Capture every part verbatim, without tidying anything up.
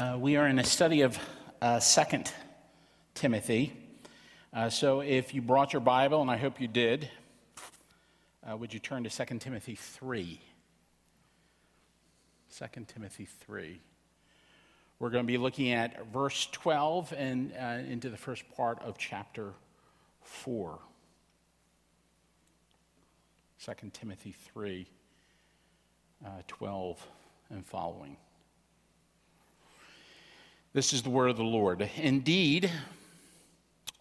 Uh, we are in a study of uh, Second Timothy. Uh, so if you brought your Bible, and I hope you did, uh, would you turn to Second Timothy three? Second Timothy three. We're going to be looking at verse twelve and uh, into the first part of chapter four. Second Timothy three, uh, twelve and following. This is the word of the Lord. Indeed,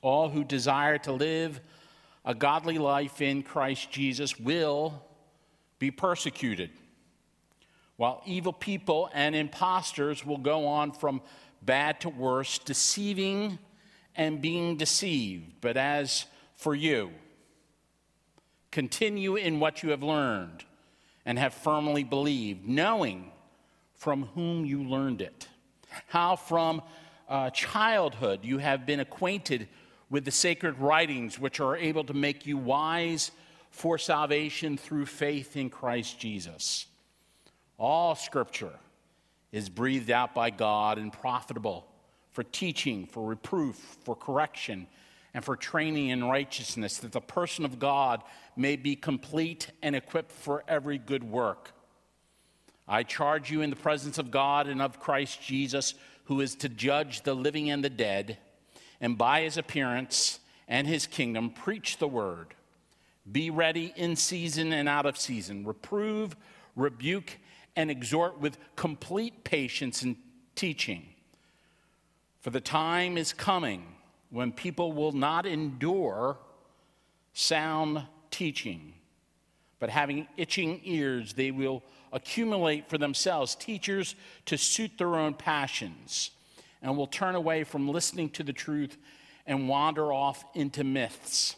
all who desire to live a godly life in Christ Jesus will be persecuted, while evil people and impostors will go on from bad to worse, deceiving and being deceived. But as for you, continue in what you have learned and have firmly believed, knowing from whom you learned it. How from uh, childhood you have been acquainted with the sacred writings, which are able to make you wise for salvation through faith in Christ Jesus. All Scripture is breathed out by God and profitable for teaching, for reproof, for correction, and for training in righteousness, that the person of God may be complete and equipped for every good work. I charge you in the presence of God and of Christ Jesus, who is to judge the living and the dead, and by his appearance and his kingdom, preach the word. Be ready in season and out of season. Reprove, rebuke, and exhort with complete patience and teaching. For the time is coming when people will not endure sound teaching, but having itching ears, they will accumulate for themselves teachers to suit their own passions, and will turn away from listening to the truth and wander off into myths.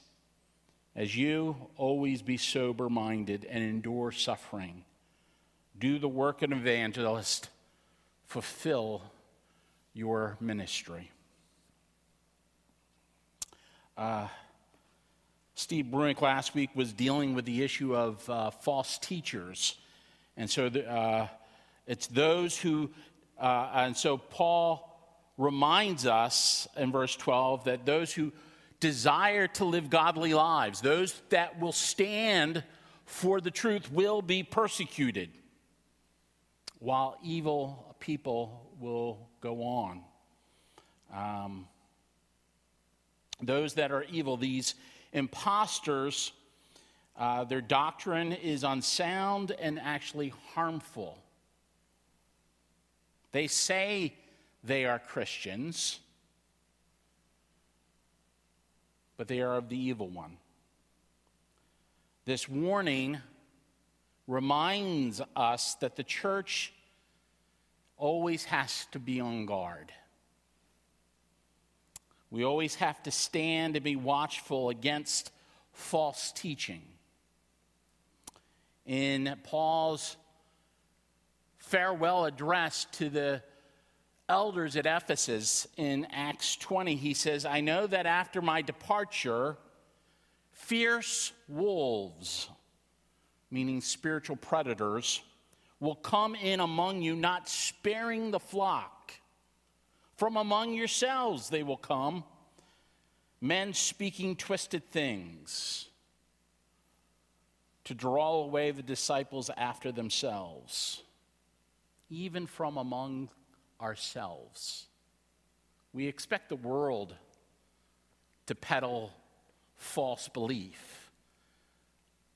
As you, always be sober-minded and endure suffering. Do the work of an evangelist. Fulfill your ministry. Uh, Steve Bruink last week was dealing with the issue of uh, false teachers. And so the, uh, it's those who, uh, and so Paul reminds us in verse twelve that those who desire to live godly lives, those that will stand for the truth, will be persecuted, while evil people will go on. Um, those that are evil, these imposters, Uh, their doctrine is unsound and actually harmful. They say they are Christians, but they are of the evil one. This warning reminds us that the church always has to be on guard. We always have to stand and be watchful against false teaching. In Paul's farewell address to the elders at Ephesus in Acts twenty, he says, I know that after my departure, fierce wolves, meaning spiritual predators, will come in among you, not sparing the flock. From among yourselves they will come, men speaking twisted things, to draw away the disciples after themselves. Even from among ourselves, we expect the world to peddle false belief,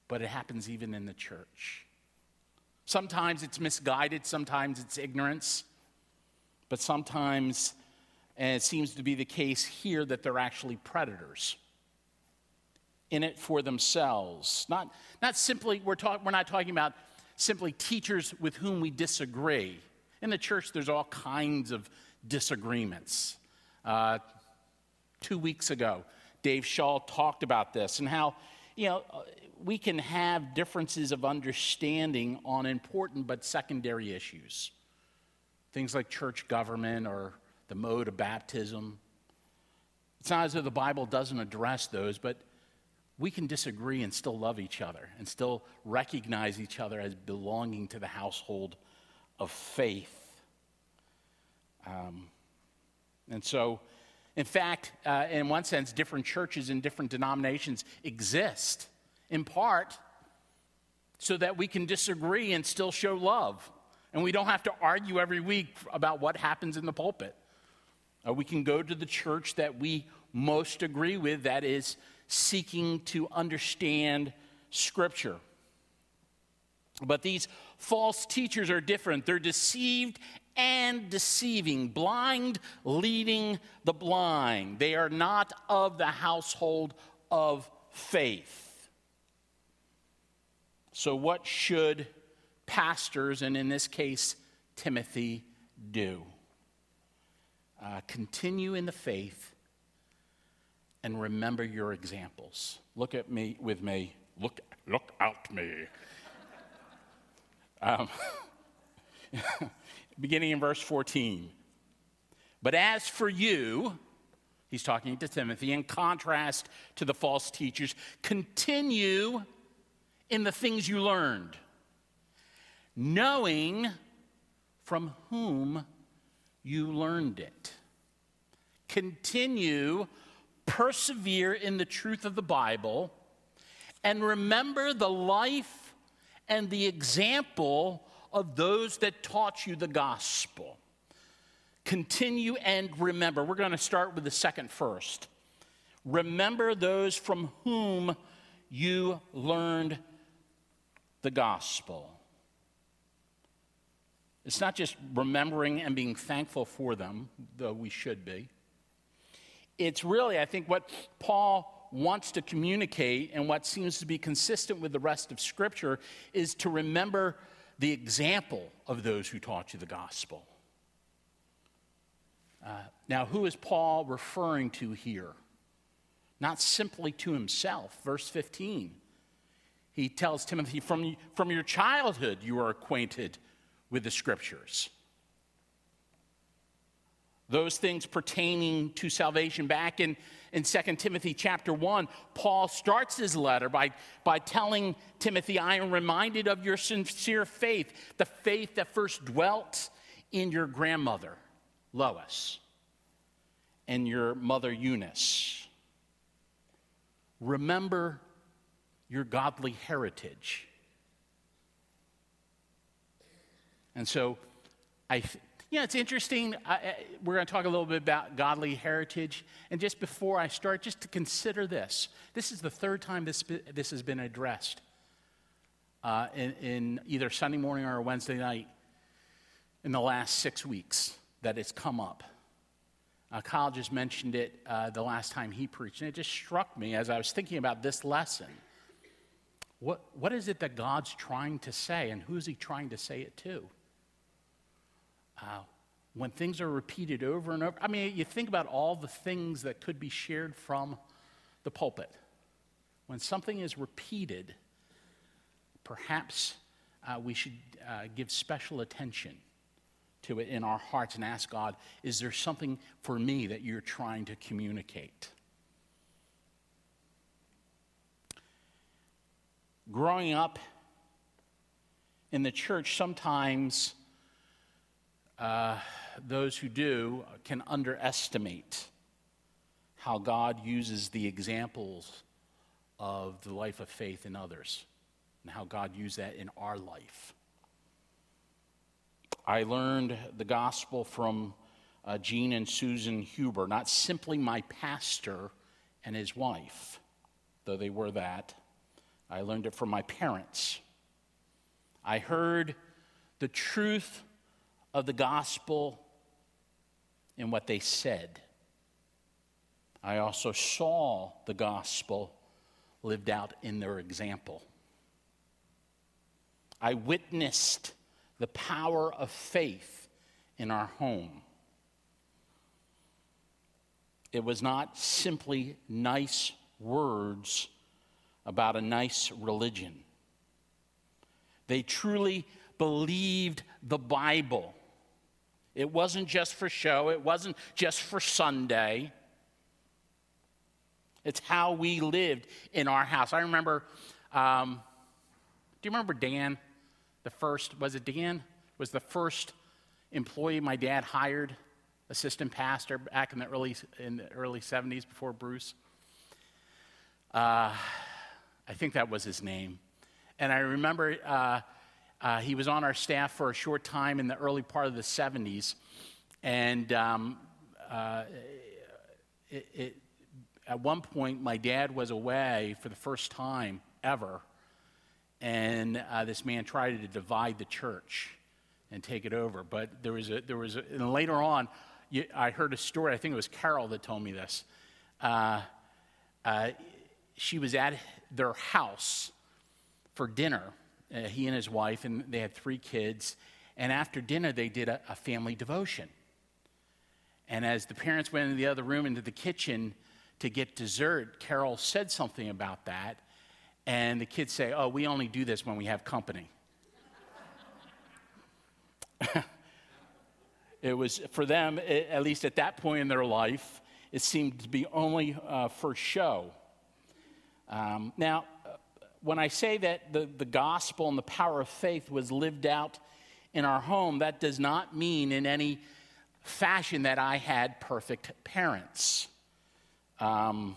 but it happens even in the church. Sometimes it's misguided, sometimes it's ignorance, but sometimes, and it seems to be the case here, that they're actually predators in it for themselves. Not, not simply, we're, talk, we're not talking about simply teachers with whom we disagree. In the church, there's all kinds of disagreements. Uh, two weeks ago, Dave Shaw talked about this and how, you know, we can have differences of understanding on important but secondary issues. Things like church government or the mode of baptism. It's not as though the Bible doesn't address those, but we can disagree and still love each other and still recognize each other as belonging to the household of faith. Uh, Um, and so, in fact, uh, in one sense, different churches and different denominations exist, in part, so that we can disagree and still show love. And we don't have to argue every week about what happens in the pulpit. Uh, we can go to the church that we most agree with, that is seeking to understand Scripture. But these false teachers are different. They're deceived and deceiving, blind leading the blind. They are not of the household of faith. So what should pastors, and in this case, Timothy, do? Uh, continue in the faith and remember your examples. Look at me with me. Look, look out me. Um, beginning in verse fourteen. But as for you, he's talking to Timothy, in contrast to the false teachers, continue in the things you learned, knowing from whom you learned it. Continue, persevere in the truth of the Bible, and remember the life and the example of those that taught you the gospel. Continue and remember. We're going to start with the second first. Remember those from whom you learned the gospel. It's not just remembering and being thankful for them, though we should be. It's really, I think, what Paul wants to communicate, and what seems to be consistent with the rest of Scripture, is to remember the example of those who taught you the gospel. Uh, now, who is Paul referring to here? Not simply to himself. Verse fifteen, he tells Timothy, from, from your childhood you are acquainted with the Scriptures. Those things pertaining to salvation. Back in, in Second Timothy chapter one, Paul starts his letter by, by telling Timothy, I am reminded of your sincere faith, the faith that first dwelt in your grandmother, Lois, and your mother, Eunice. Remember your godly heritage. And so, I... Th- Yeah, it's interesting. I, we're going to talk a little bit about godly heritage. And just before I start, just to consider this. This is the third time this this has been addressed uh, in, in either Sunday morning or Wednesday night in the last six weeks that it's come up. Uh, Kyle just mentioned it uh, the last time he preached. And it just struck me as I was thinking about this lesson. What What is it that God's trying to say, and who is he trying to say it to? Uh, when things are repeated over and over, I mean, you think about all the things that could be shared from the pulpit. When something is repeated, perhaps uh, we should uh, give special attention to it in our hearts and ask God, is there something for me that you're trying to communicate? Growing up in the church, sometimes Uh, those who do can underestimate how God uses the examples of the life of faith in others and how God used that in our life. I learned the gospel from uh, Gene and Susan Huber, not simply my pastor and his wife, though they were that. I learned it from my parents. I heard the truth of the gospel in what they said. I also saw the gospel lived out in their example. I witnessed the power of faith in our home. It was not simply nice words about a nice religion. They truly believed the Bible. It wasn't just for show. It wasn't just for Sunday. It's how we lived in our house. I remember, um, do you remember Dan? The first, was it Dan? Was the first employee my dad hired? assistant pastor back in the early in the early seventies before Bruce. Uh, I think that was his name. And I remember uh, uh, he was on our staff for a short time in the early part of the seventies. And um, uh, it, it, at one point, my dad was away for the first time ever. And uh, this man tried to divide the church and take it over. But there was a, there was a, and later on, you, I heard a story. I think it was Carol that told me this. Uh, uh, she was at their house for dinner, uh, he and his wife, and they had three kids. And after dinner, they did a, a family devotion. And as the parents went into the other room, into the kitchen to get dessert, Carol said something about that. And the kids say, oh, we only do this when we have company. It was, for them, it, at least at that point in their life, it seemed to be only uh, for show. Um, now, when I say that the, the gospel and the power of faith was lived out in our home, that does not mean in any fashion that I had perfect parents, um,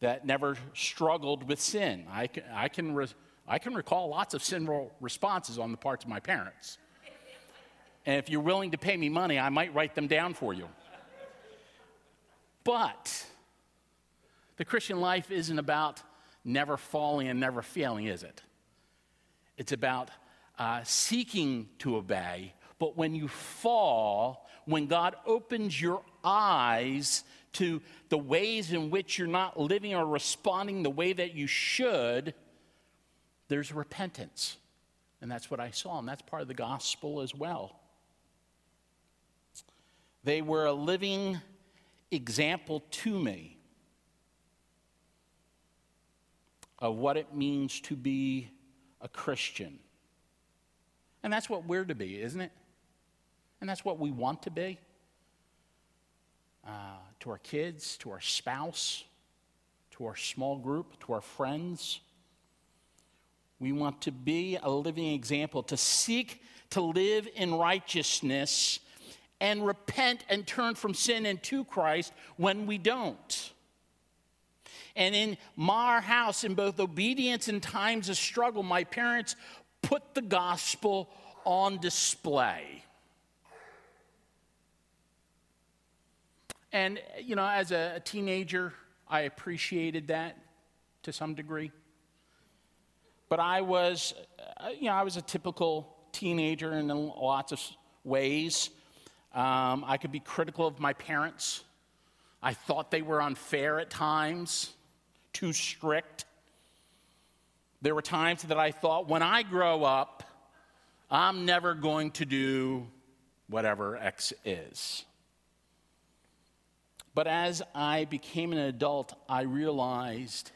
that never struggled with sin. I can, I can, re- I can recall lots of sinful responses on the parts of my parents. And if you're willing to pay me money, I might write them down for you. But the Christian life isn't about never falling and never failing, is it? It's about uh, seeking to obey. But when you fall, when God opens your eyes to the ways in which you're not living or responding the way that you should, there's repentance. And that's what I saw, and that's part of the gospel as well. They were a living example to me of what it means to be a Christian. And that's what we're to be, isn't it? And that's what we want to be. Uh, to our kids, to our spouse, to our small group, to our friends. We want to be a living example, to seek to live in righteousness and repent and turn from sin and to Christ when we don't. And in my house, in both obedience and times of struggle, my parents put the gospel on display. And, you know, as a teenager, I appreciated that to some degree. But I was, you know, I was a typical teenager in lots of ways. Um, I could be critical of my parents. I thought they were unfair at times, too strict. There were times that I thought, when I grow up, I'm never going to do whatever X is. But as I became an adult, I realized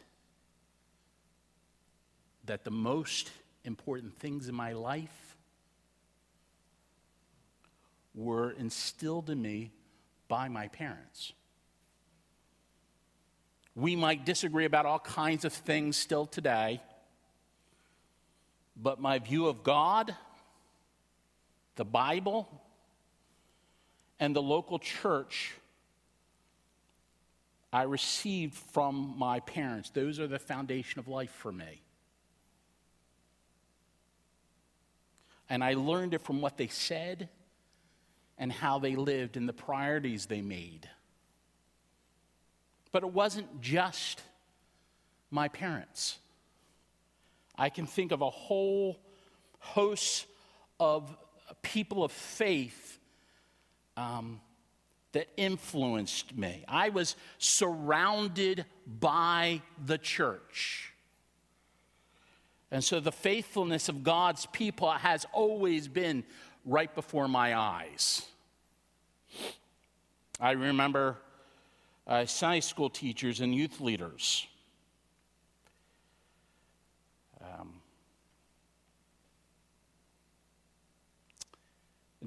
that the most important things in my life were instilled in me by my parents. We might disagree about all kinds of things still today, but my view of God, the Bible, and the local church I received from my parents. Those are the foundation of life for me. And I learned it from what they said and how they lived and the priorities they made. But it wasn't just my parents. I can think of a whole host of people of faith um, that influenced me. I was surrounded by the church. And so the faithfulness of God's people has always been right before my eyes. I remember Uh, Sunday school teachers and youth leaders. Um,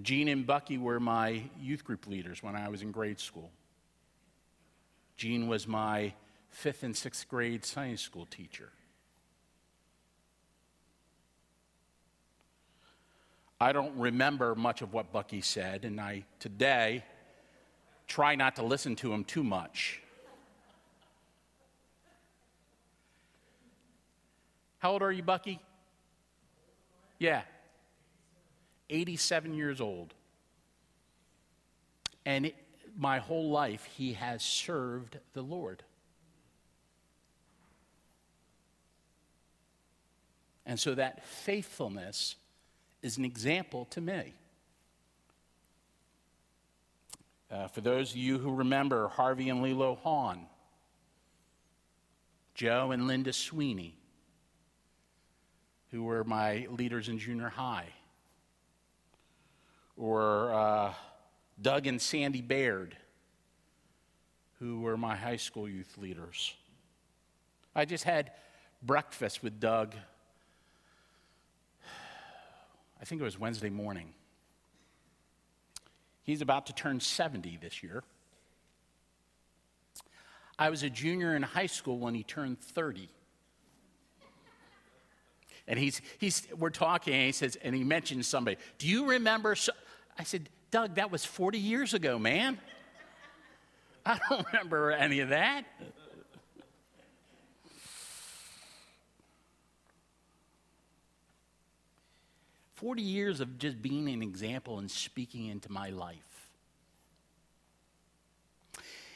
Gene and Bucky were my youth group leaders when I was in grade school. Gene was my fifth and sixth grade Sunday school teacher. I don't remember much of what Bucky said, and I today try not to listen to him too much. How old are you, Bucky? Yeah. eighty-seven years old. And it, my whole life, he has served the Lord. And so that faithfulness is an example to me. Uh, for those of you who remember Harvey and Lilo Hahn, Joe and Linda Sweeney, who were my leaders in junior high, or uh, Doug and Sandy Baird, who were my high school youth leaders. I just had breakfast with Doug, I think it was Wednesday morning. He's about to turn seventy this year. I was a junior in high school when he turned thirty. And he's he's we're talking, and he says, and he mentions somebody. Do you remember? So-? I said, Doug, that was forty years ago, man. I don't remember any of that. forty years of just being an example and speaking into my life.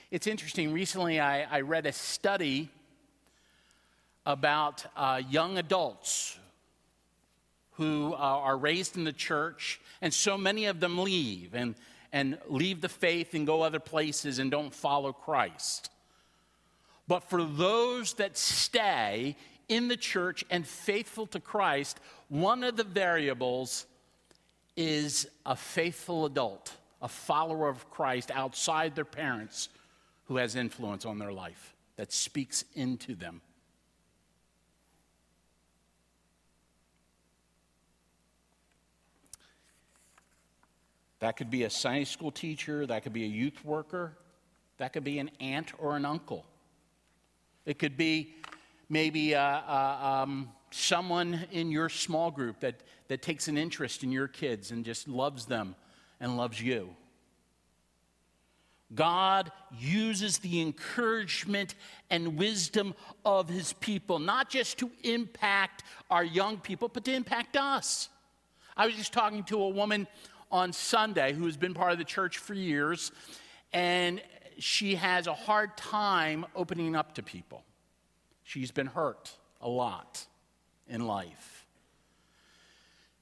It's interesting. Recently, I, I read a study about uh, young adults who uh, are raised in the church, and so many of them leave and, and leave the faith and go other places and don't follow Christ. But for those that stay in the church and faithful to Christ, one of the variables is a faithful adult, a follower of Christ outside their parents who has influence on their life, that speaks into them. That could be a Sunday school teacher, that could be a youth worker, that could be an aunt or an uncle. It could be maybe uh, uh, um, someone in your small group that, that takes an interest in your kids and just loves them and loves you. God uses the encouragement and wisdom of his people, not just to impact our young people, but to impact us. I was just talking to a woman on Sunday who has been part of the church for years, and she has a hard time opening up to people. She's been hurt a lot in life.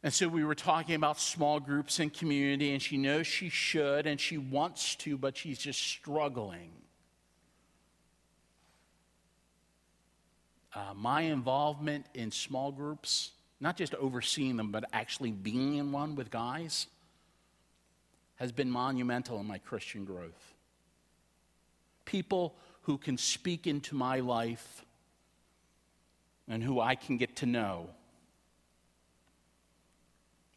And so we were talking about small groups and community, and she knows she should and she wants to, but she's just struggling. Uh, my involvement in small groups, not just overseeing them, but actually being in one with guys, has been monumental in my Christian growth. People who can speak into my life and who I can get to know.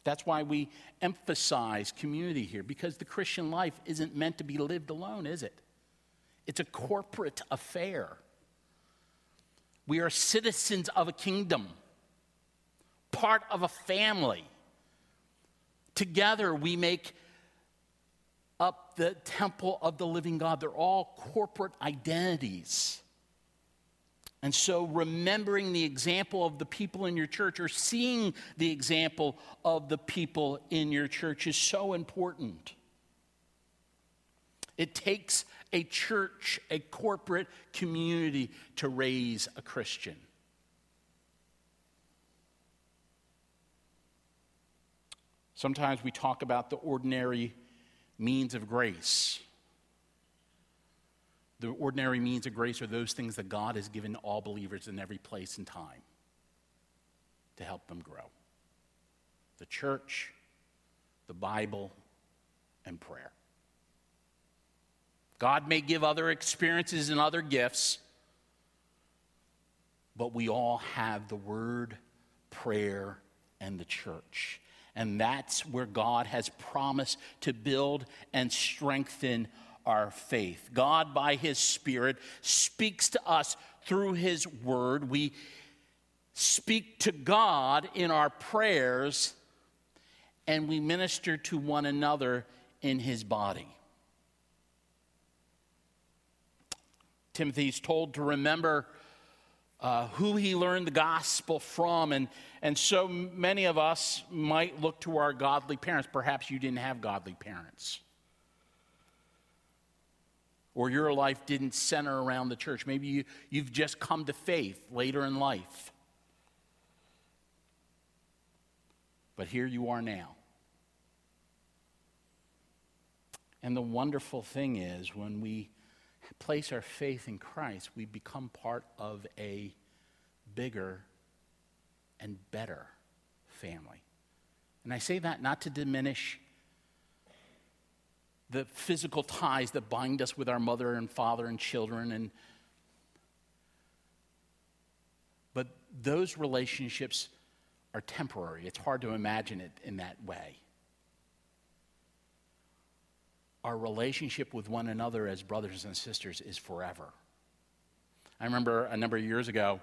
That's why we emphasize community here, because the Christian life isn't meant to be lived alone, is it? It's a corporate affair. We are citizens of a kingdom, part of a family. Together we make up the temple of the living God. They're all corporate identities. And so remembering the example of the people in your church, or seeing the example of the people in your church, is so important. It takes a church, a corporate community, to raise a Christian. Sometimes we talk about the ordinary means of grace. The ordinary means of grace are those things that God has given to all believers in every place and time to help them grow. The church, the Bible, and prayer. God may give other experiences and other gifts, but we all have the word, prayer, and the church. And that's where God has promised to build and strengthen our faith. God, by his Spirit, speaks to us through his word. We speak to God in our prayers, and we minister to one another in his body. Timothy's told to remember uh, who he learned the gospel from, and, and so many of us might look to our godly parents. Perhaps you didn't have godly parents, or your life didn't center around the church. Maybe you, you've just come to faith later in life. But here you are now. And the wonderful thing is, when we place our faith in Christ, we become part of a bigger and better family. And I say that not to diminish the physical ties that bind us with our mother and father and children, and but those relationships are temporary. It's hard to imagine it in that way. Our relationship with one another as brothers and sisters is forever. I remember a number of years ago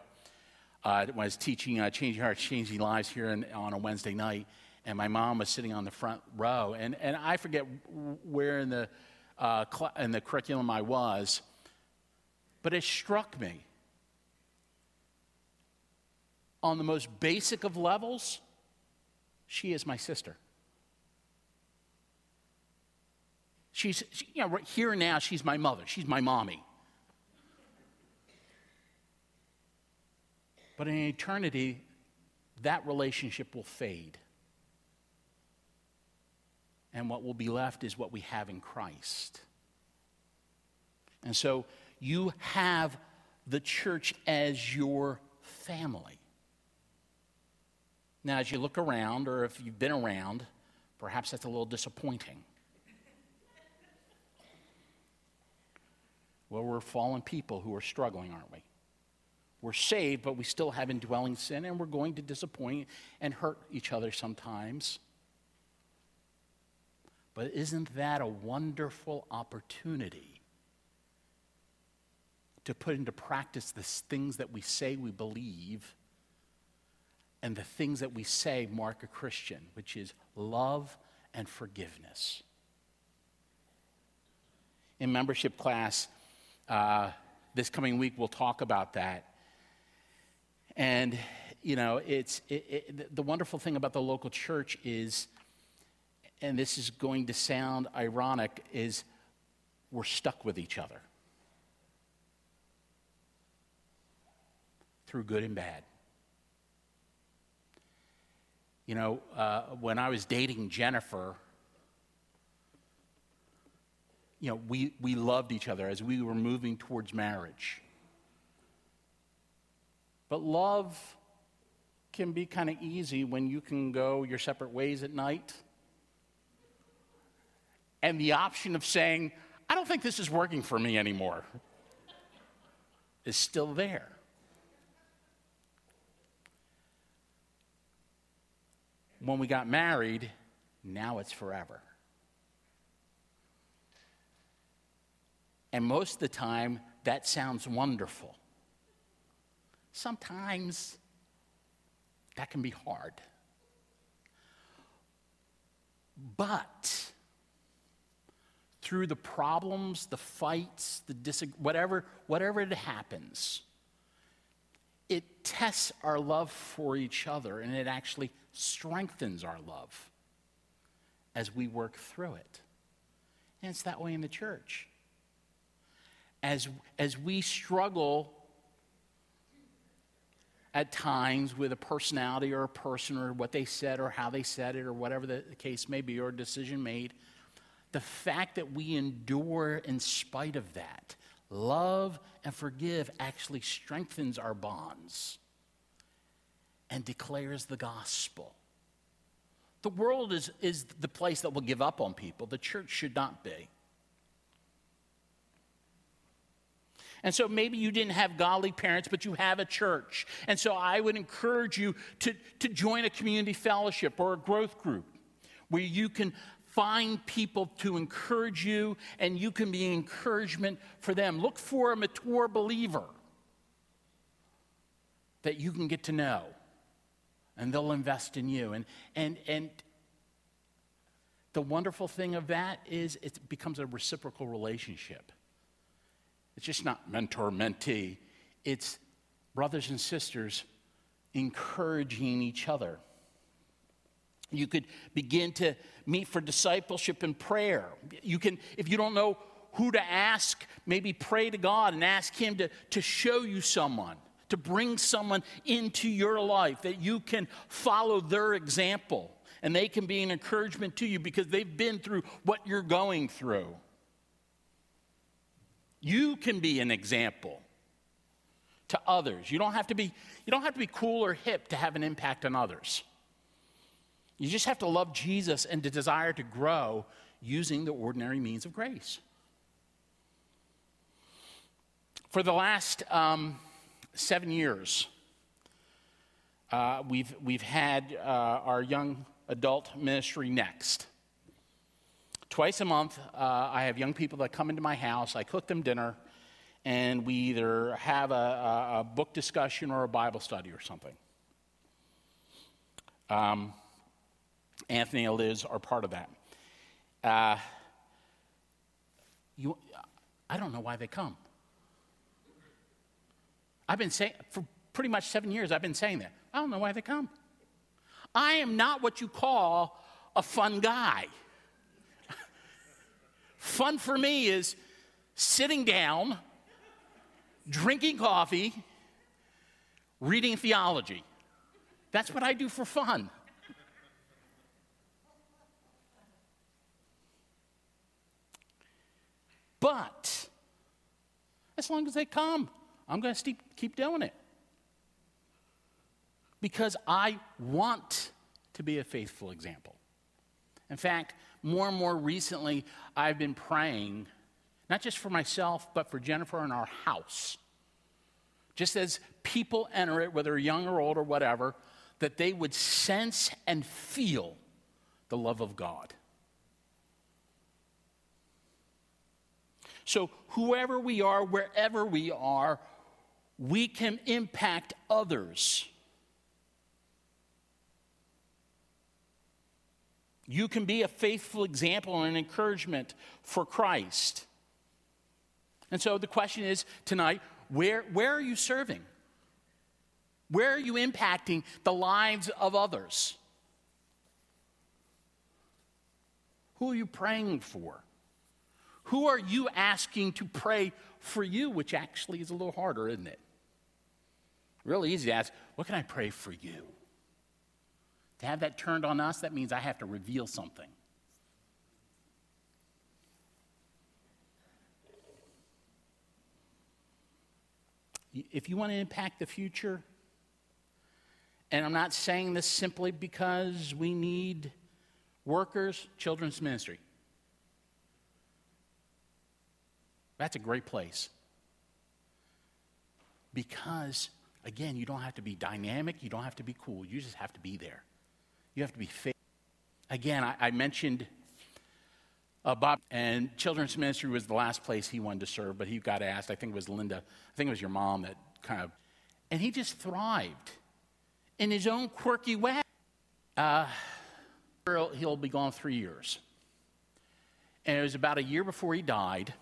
uh, when I was teaching uh, Changing Hearts, Changing Lives here in, on a Wednesday night, and my mom was sitting on the front row, and, and I forget where in the uh, cl- in the curriculum I was, but it struck me. On the most basic of levels, she is my sister. She's she, you know, right here now. She's my mother. She's my mommy. But in eternity, that relationship will fade. And what will be left is what we have in Christ. And so you have the church as your family. Now, as you look around, or if you've been around, perhaps that's a little disappointing. Well, we're fallen people who are struggling, aren't we? We're saved, but we still have indwelling sin, and we're going to disappoint and hurt each other sometimes. But isn't that a wonderful opportunity to put into practice the things that we say we believe, and the things that we say mark a Christian, which is love and forgiveness? In membership class uh, this coming week, we'll talk about that. And, you know, it's it, it, the wonderful thing about the local church is, and this is going to sound ironic, is we're stuck with each other through good and bad. You know, uh, when I was dating Jennifer, you know, we, we loved each other as we were moving towards marriage. But love can be kind of easy when you can go your separate ways at night. And the option of saying, I don't think this is working for me anymore, is still there. When we got married, now it's forever. And most of the time, that sounds wonderful. Sometimes that can be hard. But through the problems, the fights, the disagreements, whatever, whatever it happens, it tests our love for each other, and it actually strengthens our love as we work through it. And it's that way in the church. As, as we struggle at times with a personality or a person or what they said or how they said it or whatever the case may be, or a decision made, the fact that we endure in spite of that, love and forgive, actually strengthens our bonds and declares the gospel. The world is, is the place that will give up on people. The church should not be. And so maybe you didn't have godly parents, but you have a church. And so I would encourage you to, to join a community fellowship or a growth group where you can find people to encourage you, and you can be an encouragement for them. Look for a mature believer that you can get to know, and they'll invest in you. And and and The wonderful thing of that is it becomes a reciprocal relationship. It's just not mentor-mentee. It's brothers and sisters encouraging each other. You could begin to meet for discipleship in prayer. You can, if you don't know who to ask, maybe pray to God and ask him to, to show you someone, to bring someone into your life that you can follow their example. And they can be an encouragement to you because they've been through what you're going through. You can be an example to others. You don't have to be, you don't have to be cool or hip to have an impact on others. You just have to love Jesus and to desire to grow using the ordinary means of grace. For the last um, seven years, uh, we've we've had uh, our young adult ministry next. Twice a month, uh, I have young people that come into my house. I cook them dinner, and we either have a, a, a book discussion or a Bible study or something. Um. Anthony and Liz are part of that. Uh, you, I don't know why they come. I've been saying, for pretty much seven years, I've been saying that. I don't know why they come. I am not what you call a fun guy. Fun for me is sitting down, drinking coffee, reading theology. That's what I do for fun. But as long as they come, I'm going to keep doing it. Because I want to be a faithful example. In fact, more and more recently, I've been praying, not just for myself, but for Jennifer and our house. Just as people enter it, whether young or old or whatever, that they would sense and feel the love of God. So whoever we are, wherever we are, we can impact others. You can be a faithful example and an encouragement for Christ. And so the question is tonight, where, where are you serving? Where are you impacting the lives of others? Who are you praying for? Who are you asking to pray for you, which actually is a little harder, isn't it? Really easy to ask, what can I pray for you? To have that turned on us, that means I have to reveal something. If you want to impact the future, and I'm not saying this simply because we need workers, children's ministry. That's a great place. Because, again, you don't have to be dynamic. You don't have to be cool. You just have to be there. You have to be faithful. Again, I, I mentioned uh, Bob, and children's ministry was the last place he wanted to serve, but he got asked. I think it was Linda. I think it was your mom that kind of. And he just thrived in his own quirky way. Uh, he'll, he'll be gone three years. And it was about a year before he died.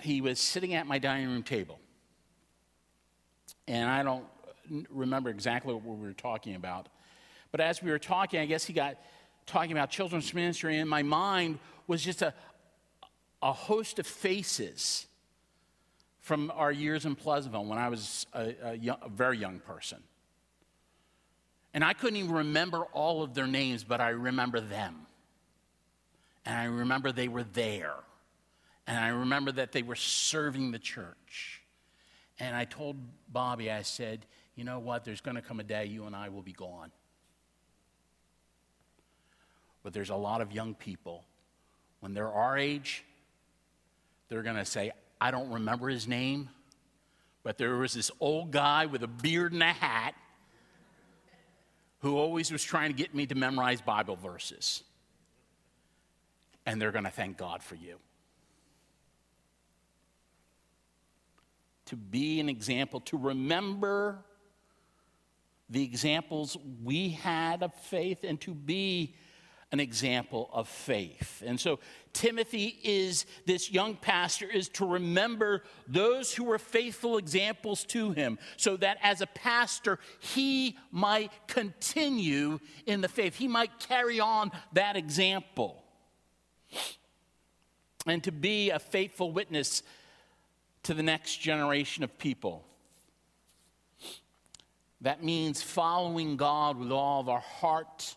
He was sitting at my dining room table. And I don't remember exactly what we were talking about. But as we were talking, I guess he got talking about children's ministry, and my mind was just a, a host of faces from our years in Pleasantville when I was a, a, young, a very young person. And I couldn't even remember all of their names, but I remember them. And I remember they were there. And I remember that they were serving the church. And I told Bobby, I said, you know what? There's going to come a day you and I will be gone. But there's a lot of young people, when they're our age, they're going to say, I don't remember his name, but there was this old guy with a beard and a hat who always was trying to get me to memorize Bible verses. And they're going to thank God for you. To be an example, to remember the examples we had of faith and to be an example of faith. And so Timothy is, this young pastor, is to remember those who were faithful examples to him so that as a pastor, he might continue in the faith. He might carry on that example. And to be a faithful witness to the next generation of people. That means following God with all of our heart,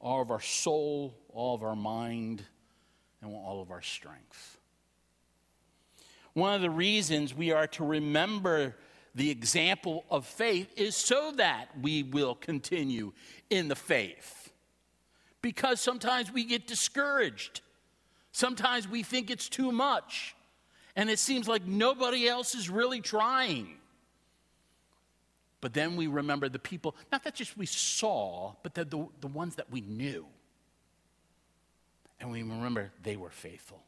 all of our soul, all of our mind, and all of our strength. One of the reasons we are to remember the example of faith is so that we will continue in the faith. Because sometimes we get discouraged. Sometimes we think it's too much. And it seems like nobody else is really trying. But then we remember the people, not that just we saw, but the, the, the ones that we knew. And we remember they were faithful.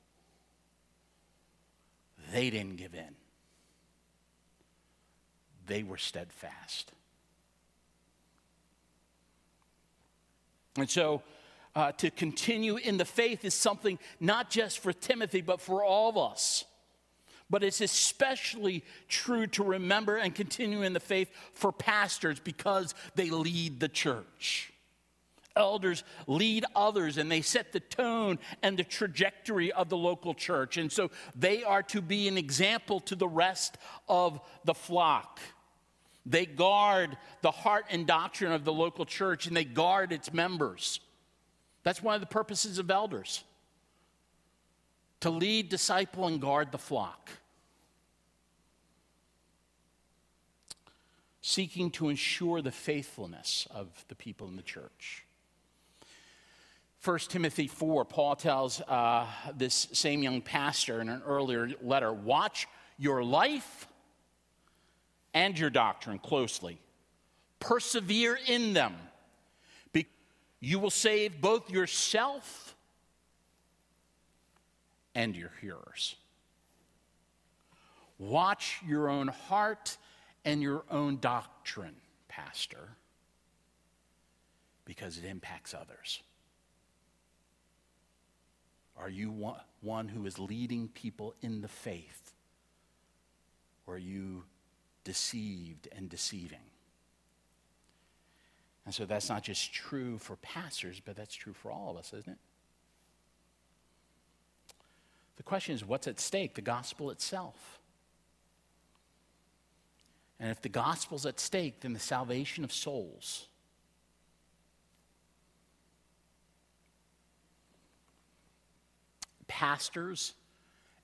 They didn't give in. They were steadfast. And so uh, to continue in the faith is something not just for Timothy, but for all of us. But it's especially true to remember and continue in the faith for pastors because they lead the church. Elders lead others and they set the tone and the trajectory of the local church. And so they are to be an example to the rest of the flock. They guard the heart and doctrine of the local church and they guard its members. That's one of the purposes of elders. To lead, disciple, and guard the flock. Seeking to ensure the faithfulness of the people in the church. First Timothy four, Paul tells uh, this same young pastor in an earlier letter, watch your life and your doctrine closely. Persevere in them. Be- you will save both yourself and your hearers. Watch your own heart and your own doctrine, pastor, because it impacts others. Are you one who is leading people in the faith, or are you deceived and deceiving? And so that's not just true for pastors, but that's true for all of us, isn't it? The question is, what's at stake? The gospel itself. And if the gospel's at stake, then the salvation of souls. Pastors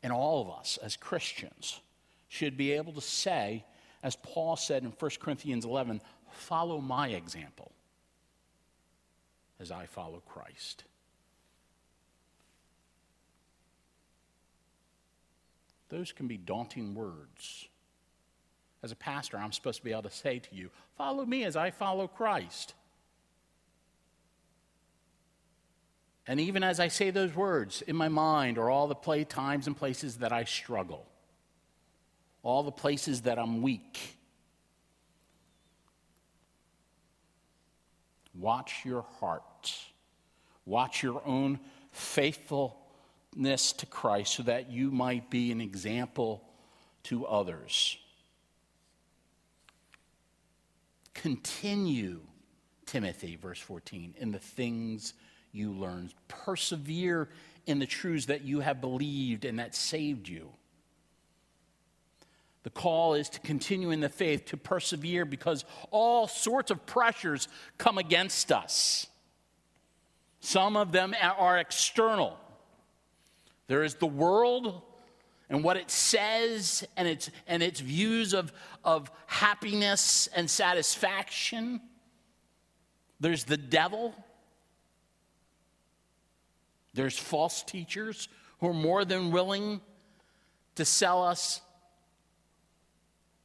and all of us as Christians should be able to say, as Paul said in First Corinthians eleven, follow my example as I follow Christ. Those can be daunting words. As a pastor, I'm supposed to be able to say to you, follow me as I follow Christ. And even as I say those words, in my mind are all the play times and places that I struggle, all the places that I'm weak. Watch your heart. Watch your own faithful to Christ so that you might be an example to others. Continue, Timothy, verse fourteen, in the things you learned. Persevere in the truths that you have believed and that saved you. The call is to continue in the faith, to persevere, because all sorts of pressures come against us. Some of them are external. There is the world and what it says and its and its views of, of happiness and satisfaction. There's the devil. There's false teachers who are more than willing to sell us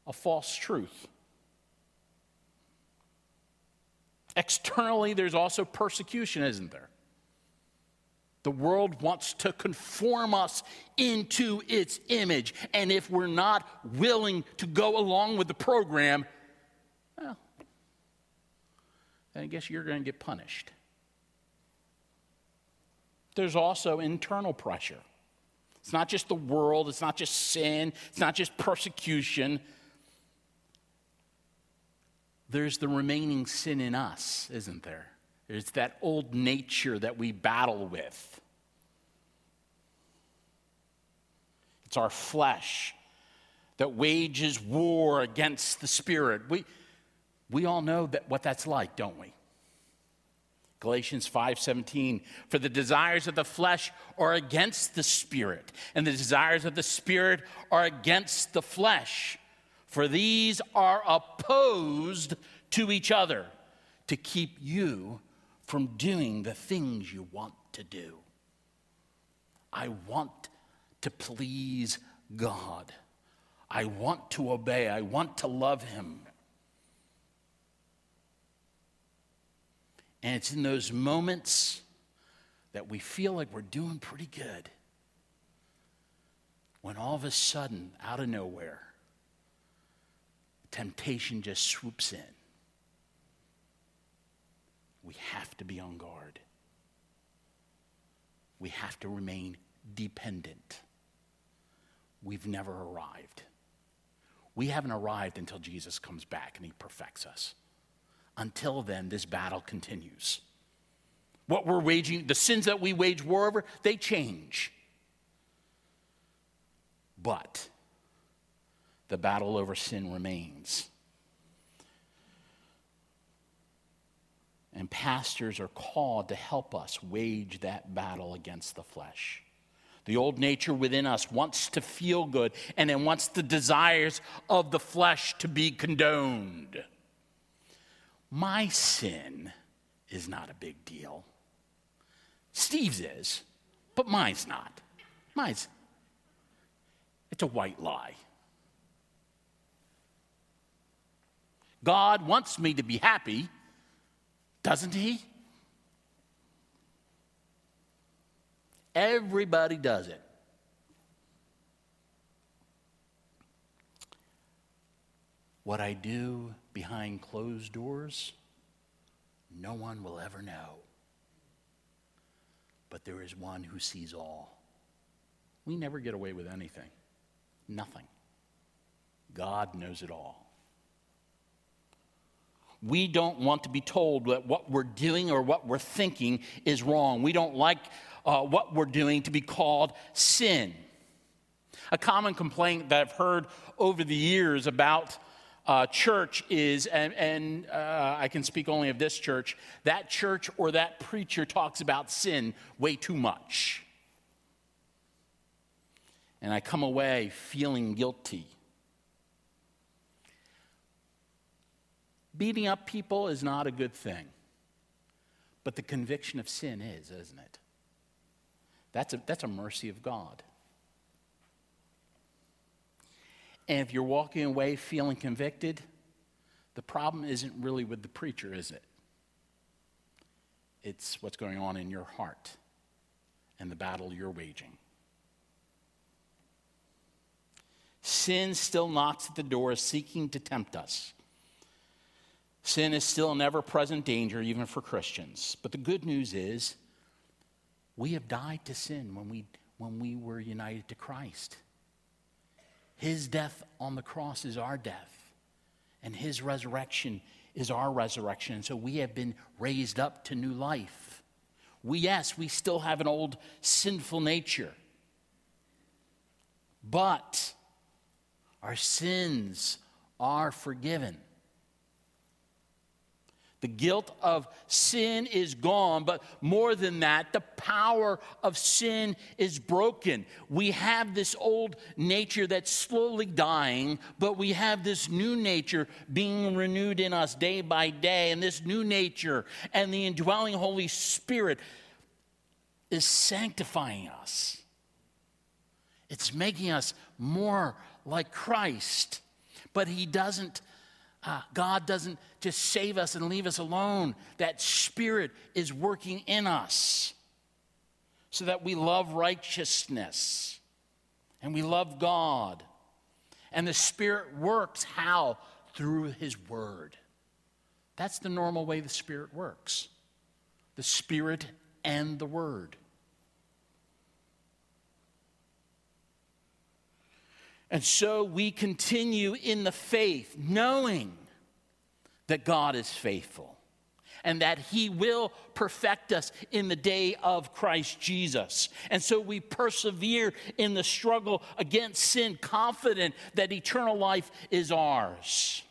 a false truth. Externally, there's also persecution, isn't there? The world wants to conform us into its image. And if we're not willing to go along with the program, well, then I guess you're going to get punished. There's also internal pressure. It's not just the world. It's not just sin. It's not just persecution. There's the remaining sin in us, isn't there? There's that old nature that we battle with. It's our flesh that wages war against the spirit. We we all know that what that's like, don't we? Galatians five seventeen, for the desires of the flesh are against the spirit, and the desires of the spirit are against the flesh. For these are opposed to each other to keep you from doing the things you want to do. I want to please God. I want to obey. I want to love Him. And it's in those moments that we feel like we're doing pretty good, when all of a sudden, out of nowhere, temptation just swoops in. We have to be on guard. We have to remain dependent. We've never arrived. We haven't arrived until Jesus comes back and He perfects us. Until then, this battle continues. What we're waging, the sins that we wage war over, they change. But the battle over sin remains. And pastors are called to help us wage that battle against the flesh. The old nature within us wants to feel good, and it wants the desires of the flesh to be condoned. My sin is not a big deal. Steve's is, but mine's not. Mine's, it's a white lie. God wants me to be happy, doesn't He? Everybody does it. What I do behind closed doors, no one will ever know. But there is one who sees all. We never get away with anything. Nothing. God knows it all. We don't want to be told that what we're doing or what we're thinking is wrong. We don't like uh, what we're doing to be called sin. A common complaint that I've heard over the years about uh, church is, and, and uh, I can speak only of this church, that church or that preacher talks about sin way too much. And I come away feeling guilty. Beating up people is not a good thing. But the conviction of sin is, isn't it? That's a, that's a mercy of God. And if you're walking away feeling convicted, the problem isn't really with the preacher, is it? It's what's going on in your heart and the battle you're waging. Sin still knocks at the door, seeking to tempt us. Sin is still an ever-present danger, even for Christians. But the good news is, we have died to sin when we, when we were united to Christ. His death on the cross is our death, and His resurrection is our resurrection. And so we have been raised up to new life. We, yes, we still have an old sinful nature, but our sins are forgiven. The guilt of sin is gone, but more than that, the power of sin is broken. We have this old nature that's slowly dying, but we have this new nature being renewed in us day by day. And this new nature and the indwelling Holy Spirit is sanctifying us. It's making us more like Christ, but He doesn't Uh, God doesn't just save us and leave us alone. That Spirit is working in us so that we love righteousness and we love God. And the Spirit works how? Through His Word, That's the normal way the Spirit works. The Spirit and the Word. And so we continue in the faith, knowing that God is faithful and that He will perfect us in the day of Christ Jesus. And so we persevere in the struggle against sin, confident that eternal life is ours.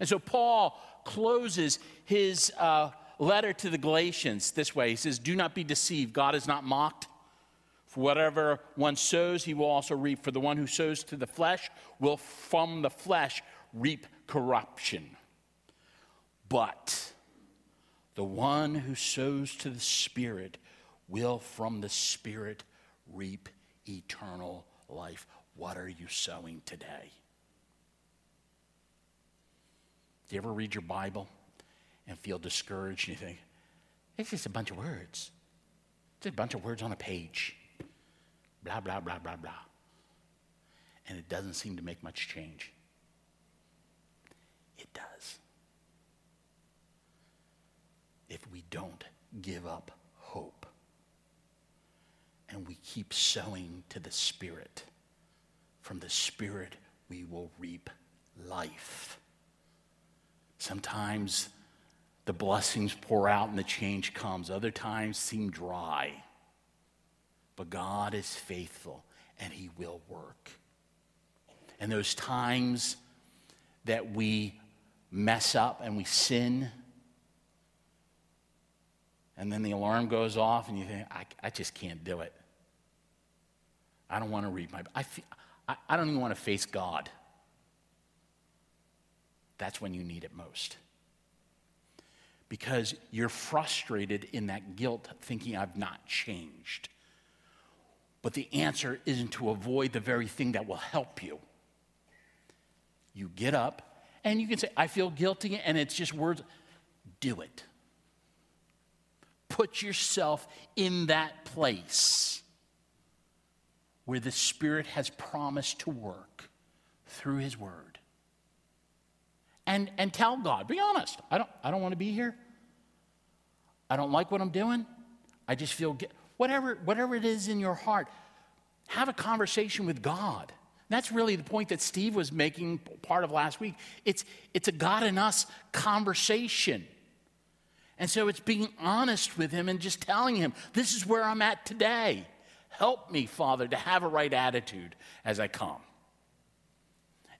And so Paul closes his uh, letter to the Galatians this way. He says, do not be deceived. God is not mocked. For whatever one sows, he will also reap. For the one who sows to the flesh will from the flesh reap corruption. But the one who sows to the Spirit will from the Spirit reap eternal life. What are you sowing today? Do you ever read your Bible and feel discouraged and you think, it's just a bunch of words. It's just a bunch of words on a page. Blah, blah, blah, blah, blah. And it doesn't seem to make much change. It does. If we don't give up hope and we keep sowing to the Spirit, from the Spirit we will reap life. Sometimes the blessings pour out and the change comes. Other times seem dry. But God is faithful and He will work. And those times that we mess up and we sin, and then the alarm goes off, and you think, I, I just can't do it. I don't want to read my Bible. I, feel, I, I don't even want to face God. That's when you need it most. Because you're frustrated in that guilt, thinking I've not changed. But the answer isn't to avoid the very thing that will help you. You get up, and you can say, I feel guilty, and it's just words. Do it. Put yourself in that place where the Spirit has promised to work through His Word. And, and tell God, be honest, I don't, I don't want to be here. I don't like what I'm doing. I just feel, gu- whatever, whatever it is in your heart, have a conversation with God. And that's really the point that Steve was making part of last week. It's, it's a God in us conversation. And so it's being honest with Him and just telling Him, this is where I'm at today. Help me, Father, to have a right attitude as I come.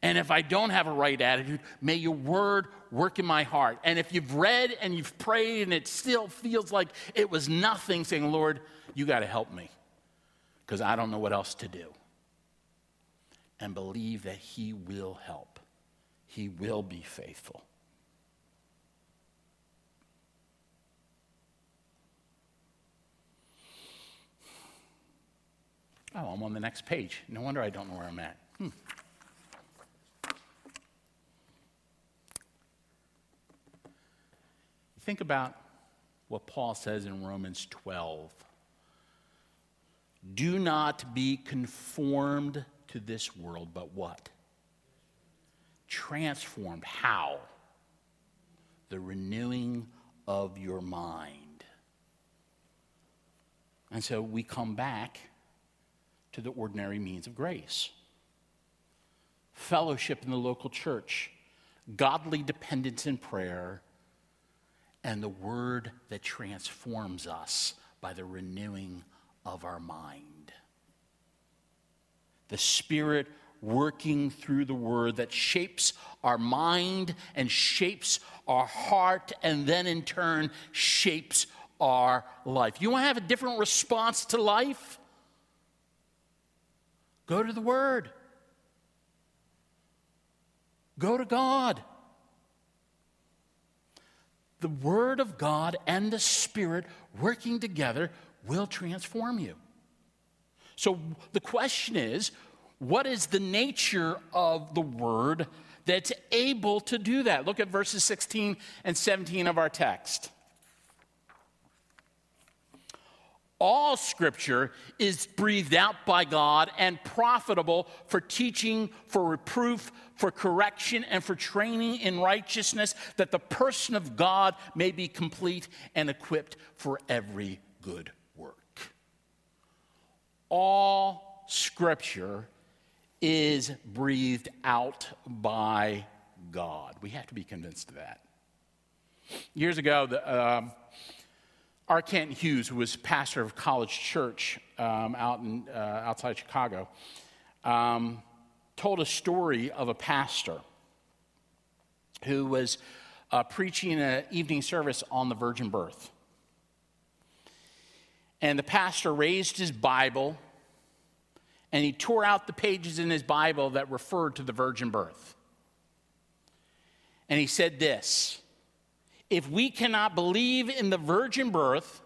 And if I don't have a right attitude, may your word work in my heart. And if you've read and you've prayed and it still feels like it was nothing, saying, Lord, you got to help me because I don't know what else to do. And believe that He will help. He will be faithful. Oh, I'm on the next page. No wonder I don't know where I'm at. Hmm. Think about what Paul says in Romans twelve. Do not be conformed to this world, but what? Transformed. How? The renewing of your mind. And so we come back to the ordinary means of grace. Fellowship in the local church, godly dependence in prayer, and the word that transforms us by the renewing of our mind. The Spirit working through the word that shapes our mind and shapes our heart and then in turn shapes our life. You want to have a different response to life? Go to the Word. Go to God. The Word of God and the Spirit working together will transform you. So the question is, what is the nature of the Word that's able to do that? Look at verses sixteen and seventeen of our text. All Scripture is breathed out by God and profitable for teaching, for reproof, for correction, and for training in righteousness, that the person of God may be complete and equipped for every good work. All Scripture is breathed out by God. We have to be convinced of that. Years ago, the... Um, R. Kent Hughes, who was pastor of College Church um, out in, uh, outside Chicago, um, told a story of a pastor who was uh, preaching an evening service on the virgin birth. And the pastor raised his Bible, and he tore out the pages in his Bible that referred to the virgin birth. And he said this: if we cannot believe in the virgin birth,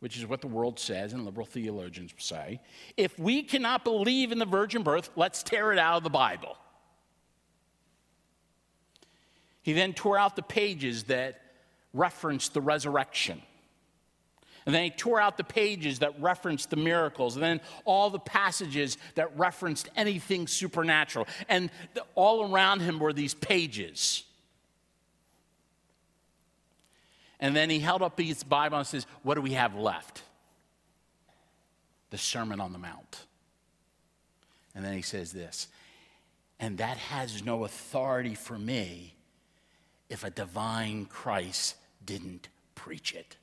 which is what the world says and liberal theologians say, if we cannot believe in the virgin birth, let's tear it out of the Bible. He then tore out the pages that referenced the resurrection. And then he tore out the pages that referenced the miracles. And then all the passages that referenced anything supernatural. And all around him were these pages. And then he held up his Bible and says, what do we have left? The Sermon on the Mount. And then he says this: and that has no authority for me if a divine Christ didn't preach it.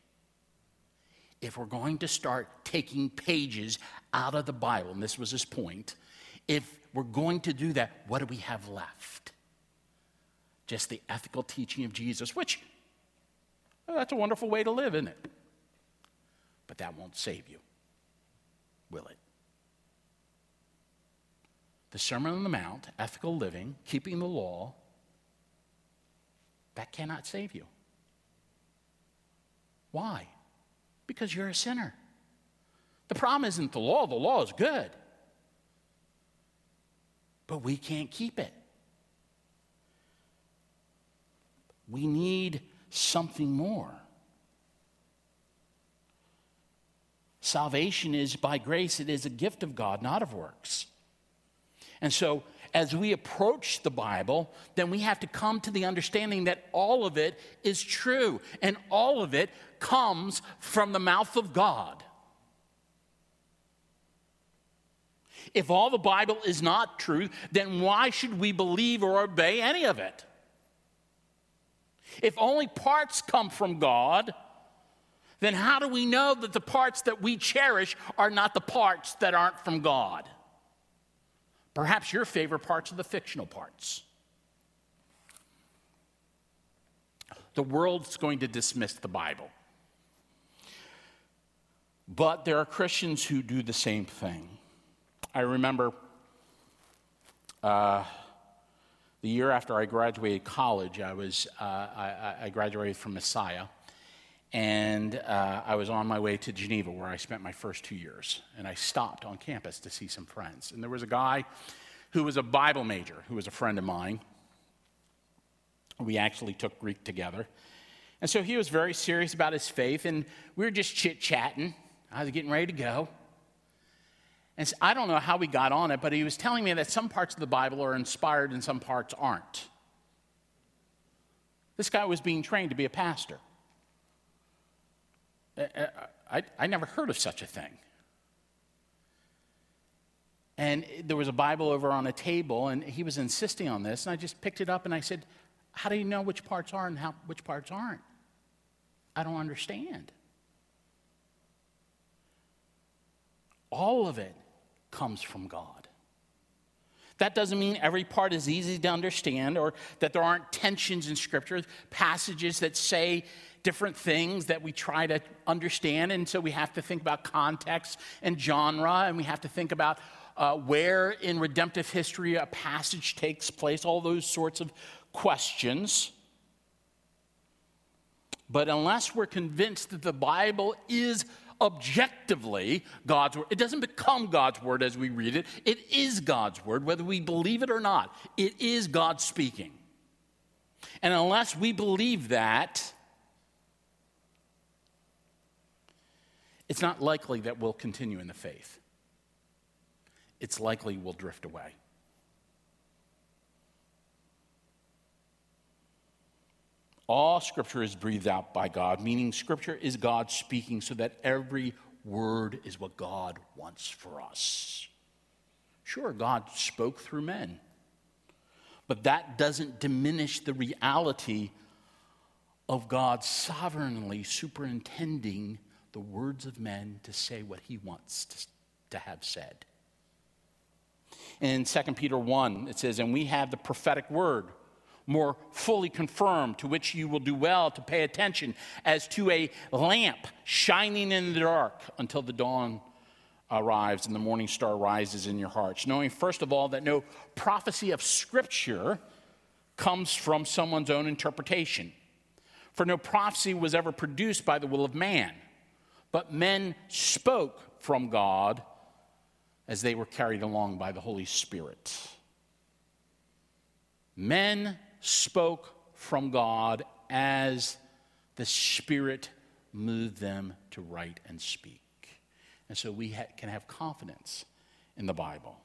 If we're going to start taking pages out of the Bible, and this was his point, if we're going to do that, what do we have left? Just the ethical teaching of Jesus, which... well, that's a wonderful way to live, isn't it? But that won't save you, will it? The Sermon on the Mount, ethical living, keeping the law, that cannot save you. Why? Because you're a sinner. The problem isn't the law. The law is good. But we can't keep it. We need something more. Salvation is by grace. It is a gift of God, not of works. And so as we approach the Bible, then we have to come to the understanding that all of it is true, and all of it comes from the mouth of God. If all the Bible is not true, then why should we believe or obey any of it? If only parts come from God, then how do we know that the parts that we cherish are not the parts that aren't from God? Perhaps your favorite parts are the fictional parts. The world's going to dismiss the Bible. But there are Christians who do the same thing. I remember Uh, the year after I graduated college, I was uh, I, I graduated from Messiah, and uh, I was on my way to Geneva, where I spent my first two years. And I stopped on campus to see some friends. And there was a guy who was a Bible major, who was a friend of mine. We actually took Greek together. And so he was very serious about his faith, and we were just chit-chatting. I was getting ready to go. And I don't know how we got on it, but he was telling me that some parts of the Bible are inspired and some parts aren't. This guy was being trained to be a pastor. I, I, I never heard of such a thing. And there was a Bible over on a table, and he was insisting on this, and I just picked it up and I said, how do you know which parts are and how, which parts aren't? I don't understand. All of it comes from God. That doesn't mean every part is easy to understand, or that there aren't tensions in Scripture, passages that say different things that we try to understand, and so we have to think about context and genre, and we have to think about uh, where in redemptive history a passage takes place, all those sorts of questions. But unless we're convinced that the Bible is objectively God's word, it doesn't become God's word as we read it. It is God's word, whether we believe it or not. It is God speaking. And unless we believe that, it's not likely that we'll continue in the faith. It's likely we'll drift away. All Scripture is breathed out by God, meaning Scripture is God speaking so that every word is what God wants for us. Sure, God spoke through men, but that doesn't diminish the reality of God sovereignly superintending the words of men to say what he wants to, to have said. In Second Peter one, it says, "And we have the prophetic word more fully confirmed, to which you will do well to pay attention as to a lamp shining in the dark until the dawn arrives and the morning star rises in your hearts, knowing first of all that no prophecy of Scripture comes from someone's own interpretation. For no prophecy was ever produced by the will of man, but men spoke from God as they were carried along by the Holy Spirit." Men spoke from God as the Spirit moved them to write and speak. And so we ha- can have confidence in the Bible.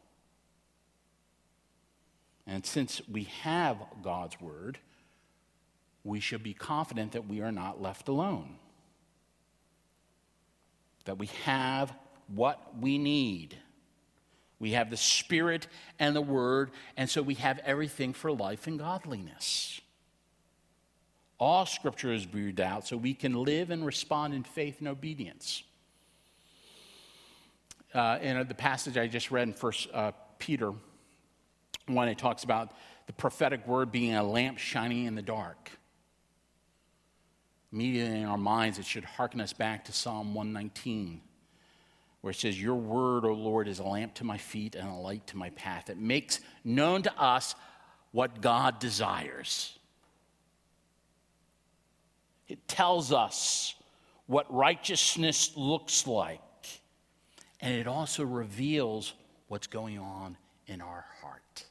And since we have God's word, we should be confident that we are not left alone, that we have what we need. We have the Spirit and the word, and so we have everything for life and godliness. All Scripture is breathed out so we can live and respond in faith and obedience. Uh, in the passage I just read in First Peter one, it talks about the prophetic word being a lamp shining in the dark. Immediately in our minds, it should hearken us back to Psalm one nineteen, where it says, "Your word, O Lord, is a lamp to my feet and a light to my path." It makes known to us what God desires. It tells us what righteousness looks like. And it also reveals what's going on in our heart.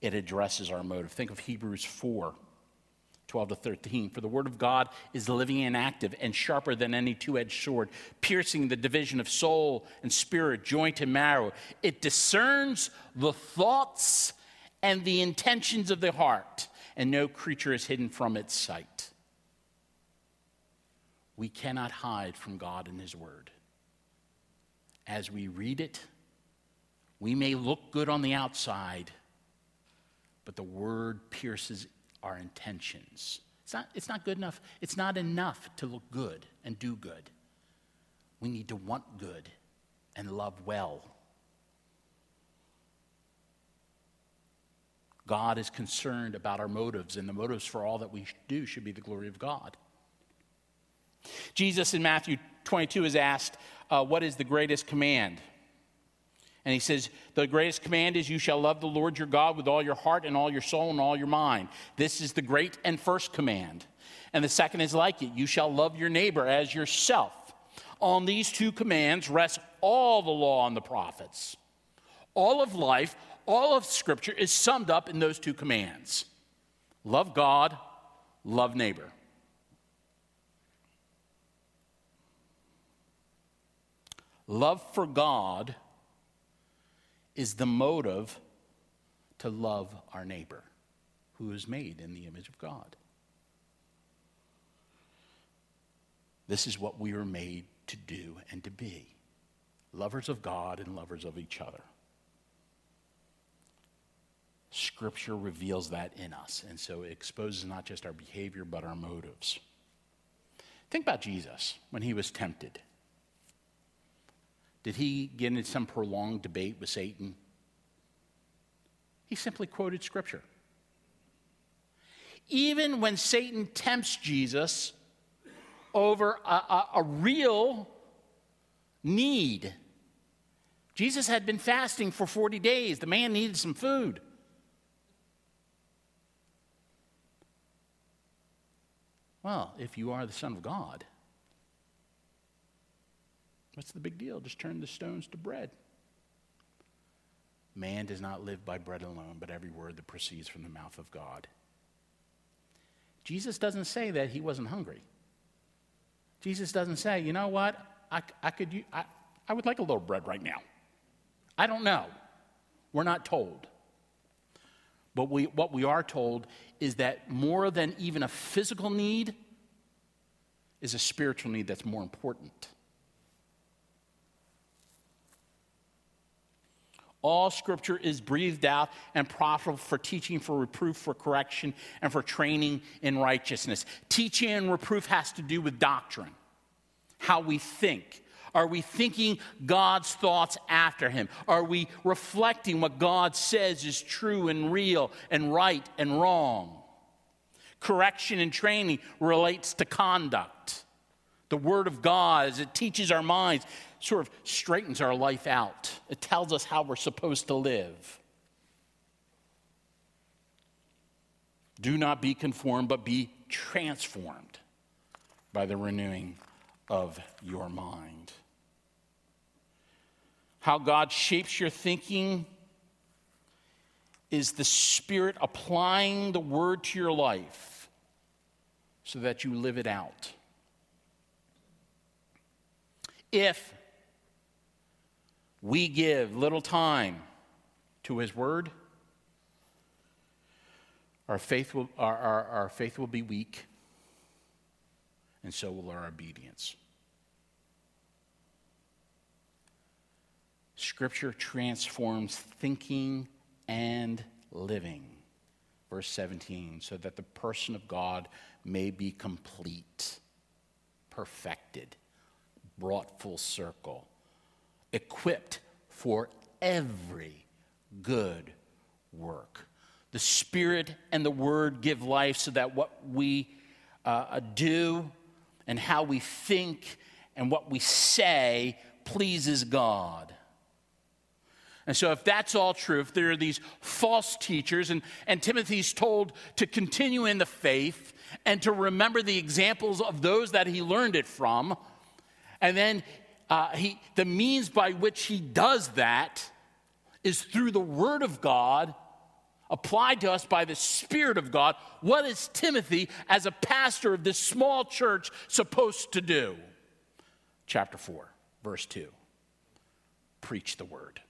It addresses our motive. Think of Hebrews four, twelve to thirteen. "For the word of God is living and active and sharper than any two-edged sword, piercing the division of soul and spirit, joint and marrow. It discerns the thoughts and the intentions of the heart, and no creature is hidden from its sight." We cannot hide from God and his word. As we read it, we may look good on the outside, but the word pierces our intentions. It's not, it's not good enough. It's not enough to look good and do good. We need to want good and love well. God is concerned about our motives, and the motives for all that we do should be the glory of God. Jesus in Matthew twenty-two is asked, Uh, what is the greatest command? And he says, "The greatest command is you shall love the Lord your God with all your heart and all your soul and all your mind. This is the great and first command. And the second is like it. You shall love your neighbor as yourself. On these two commands rests all the law and the prophets." All of life, all of Scripture is summed up in those two commands. Love God, love neighbor. Love for God is the motive to love our neighbor, who is made in the image of God. This is what we were made to do and to be, lovers of God and lovers of each other. Scripture reveals that in us, and so it exposes not just our behavior, but our motives. Think about Jesus when he was tempted. Did he get into some prolonged debate with Satan? He simply quoted Scripture. Even when Satan tempts Jesus over a, a, a real need, Jesus had been fasting for forty days. The man needed some food. Well, if you are the Son of God, what's the big deal? Just turn the stones to bread. Man does not live by bread alone, but every word that proceeds from the mouth of God. Jesus doesn't say that he wasn't hungry. Jesus doesn't say, you know what, I, I could, I, I would like a little bread right now. I don't know. We're not told. But we, what we are told is that more than even a physical need is a spiritual need that's more important. All Scripture is breathed out and profitable for teaching, for reproof, for correction, and for training in righteousness. Teaching and reproof has to do with doctrine, how we think. Are we thinking God's thoughts after him? Are we reflecting what God says is true and real and right and wrong? Correction and training relates to conduct. The Word of God, as it teaches our minds, sort of straightens our life out. It tells us how we're supposed to live. Do not be conformed, but be transformed by the renewing of your mind. How God shapes your thinking is the Spirit applying the Word to your life so that you live it out. If we give little time to His Word, our faith will, our, our, our faith will be weak, and so will our obedience. Scripture transforms thinking and living. Verse seventeen, so that the person of God may be complete, perfected, brought full circle, equipped for every good work. The Spirit and the Word give life so that what we uh, do and how we think and what we say pleases God. And so if that's all true, if there are these false teachers, and, and Timothy's told to continue in the faith and to remember the examples of those that he learned it from, and then uh, he, the means by which he does that is through the Word of God applied to us by the Spirit of God. What is Timothy, as a pastor of this small church, supposed to do? Chapter four, verse two. Preach the Word.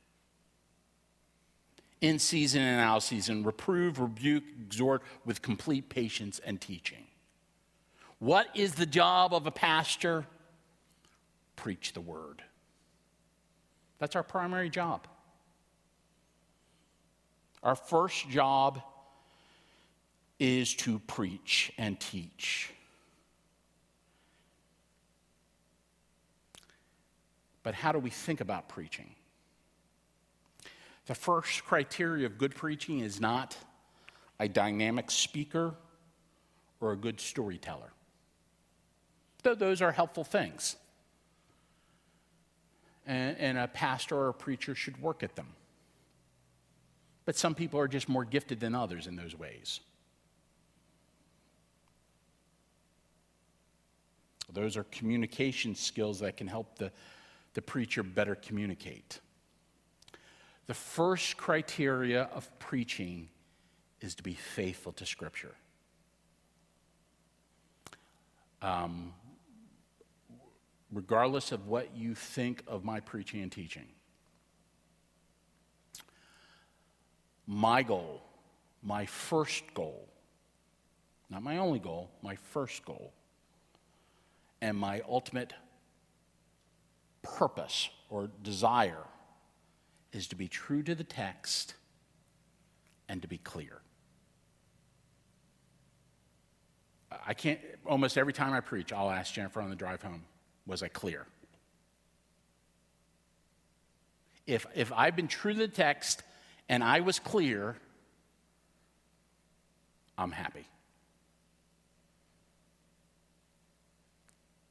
In season and out of season, reprove, rebuke, exhort with complete patience and teaching. What is the job of a pastor? Preach the Word. That's our primary job. Our first job is to preach and teach. But how do we think about preaching? The first criteria of good preaching is not a dynamic speaker or a good storyteller, though those are helpful things. And a pastor or a preacher should work at them. But some people are just more gifted than others in those ways. Those are communication skills that can help the, the preacher better communicate. The first criteria of preaching is to be faithful to Scripture. Um, regardless of what you think of my preaching and teaching. My goal, my first goal, not my only goal, my first goal, and my ultimate purpose or desire is to be true to the text and to be clear. I can't, almost every time I preach, I'll ask Jennifer on the drive home, was I clear? If if I've been true to the text and I was clear, I'm happy.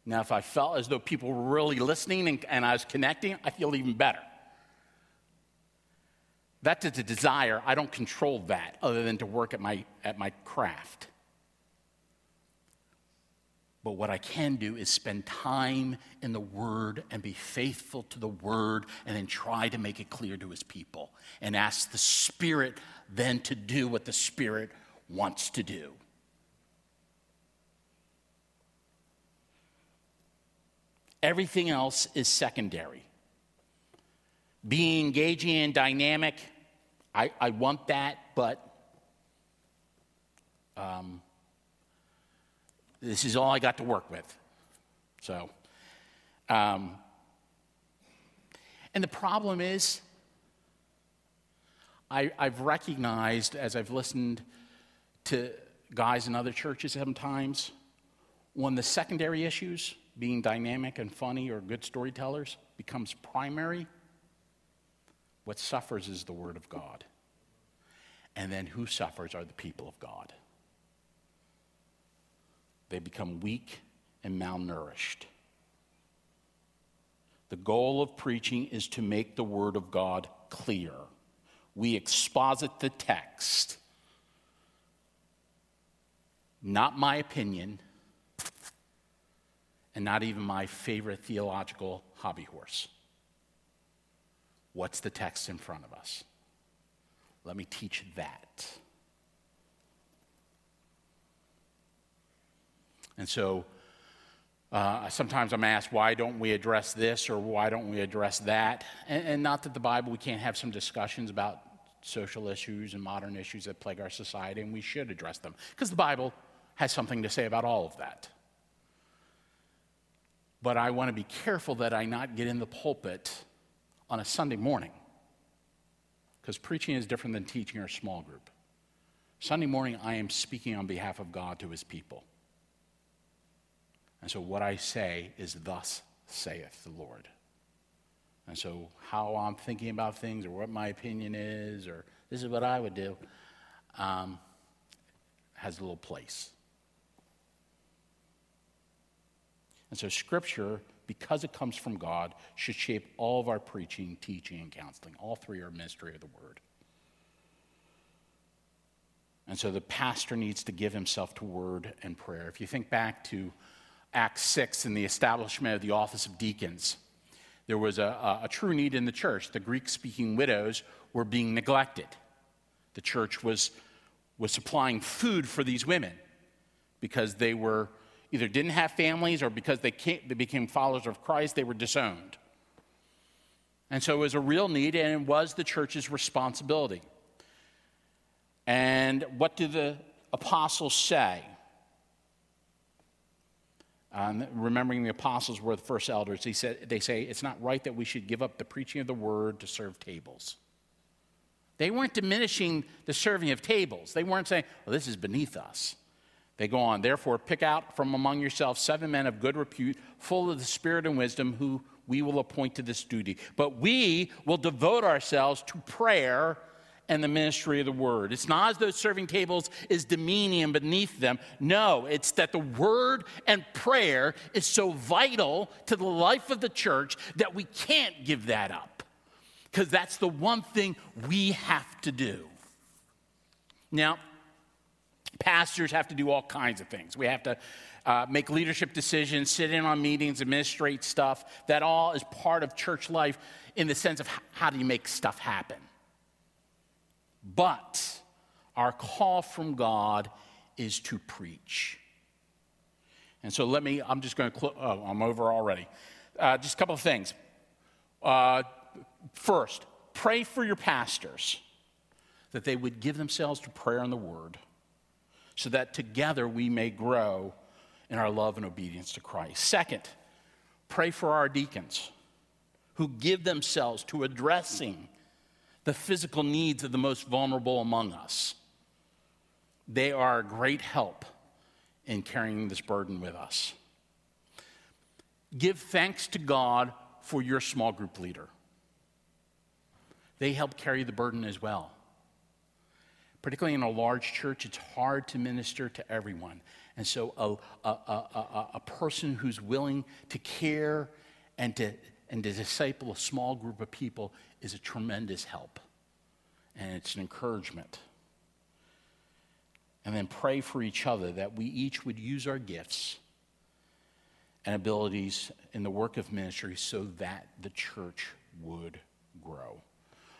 Now, if I felt as though people were really listening and, and I was connecting, I feel even better. That's a desire. I don't control that other than to work at my at my craft. But what I can do is spend time in the Word and be faithful to the Word and then try to make it clear to His people and ask the Spirit then to do what the Spirit wants to do. Everything else is secondary. Being engaging and dynamic, I, I want that, but um, this is all I got to work with. So, um, and the problem is, I, I've recognized as I've listened to guys in other churches sometimes, when the secondary issues, being dynamic and funny or good storytellers, becomes primary, what suffers is the word of God. And then who suffers are the people of God. They become weak and malnourished. The goal of preaching is to make the word of God clear. We exposit the text. Not my opinion, and not even my favorite theological hobby horse. What's the text in front of us? Let me teach that. And so uh, sometimes I'm asked, why don't we address this or why don't we address that? And, and not that the Bible, we can't have some discussions about social issues and modern issues that plague our society, and we should address them, because the Bible has something to say about all of that. But I want to be careful that I not get in the pulpit on a Sunday morning, because preaching is different than teaching or small group. Sunday morning, I am speaking on behalf of God to his people. And so what I say is, thus saith the Lord. And so how I'm thinking about things or what my opinion is or this is what I would do um, has a little place. And so Scripture, because it comes from God, should shape all of our preaching, teaching, and counseling. All three are ministry of the Word. And so the pastor needs to give himself to word and prayer. If you think back to Acts six and the establishment of the office of deacons, there was a, a, a true need in the church. The Greek-speaking widows were being neglected. The church was, was supplying food for these women because they were either didn't have families or because they, came, they became followers of Christ, they were disowned. And so it was a real need, and it was the church's responsibility. And what do the apostles say? Um, remembering the apostles were the first elders, he said, they say, it's not right that we should give up the preaching of the word to serve tables. They weren't diminishing the serving of tables. They weren't saying, well, this is beneath us. They go on, therefore, pick out from among yourselves seven men of good repute, full of the spirit and wisdom, who we will appoint to this duty. But we will devote ourselves to prayer and the ministry of the word. It's not as though serving tables is demeaning and beneath them. No, it's that the word and prayer is so vital to the life of the church that we can't give that up, because that's the one thing we have to do. Now, pastors have to do all kinds of things. We have to uh, make leadership decisions, sit in on meetings, administrate stuff. That all is part of church life in the sense of how do you make stuff happen. But our call from God is to preach. And so let me, I'm just going to, cl- oh, I'm over already. Uh, just a couple of things. Uh, first, pray for your pastors that they would give themselves to prayer and the word, so that together we may grow in our love and obedience to Christ. Second, pray for our deacons who give themselves to addressing the physical needs of the most vulnerable among us. They are a great help in carrying this burden with us. Give thanks to God for your small group leader. They help carry the burden as well. Particularly in a large church, it's hard to minister to everyone. And so a, a, a, a person who's willing to care and to, and to disciple a small group of people is a tremendous help. And it's an encouragement. And then pray for each other that we each would use our gifts and abilities in the work of ministry so that the church would grow.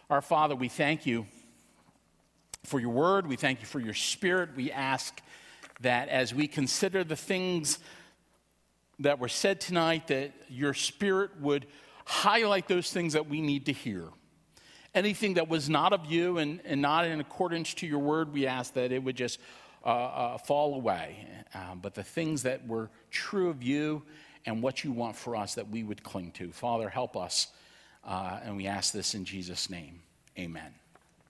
Our Father, we thank you for your word. We thank you for your spirit. We ask that as we consider the things that were said tonight, that your Spirit would highlight those things that we need to hear. Anything that was not of you and, and not in accordance to your word, we ask that it would just uh, uh, fall away. Um, but the things that were true of you and what you want for us, that we would cling to. Father, help us. Uh, and we ask this in Jesus' name. Amen.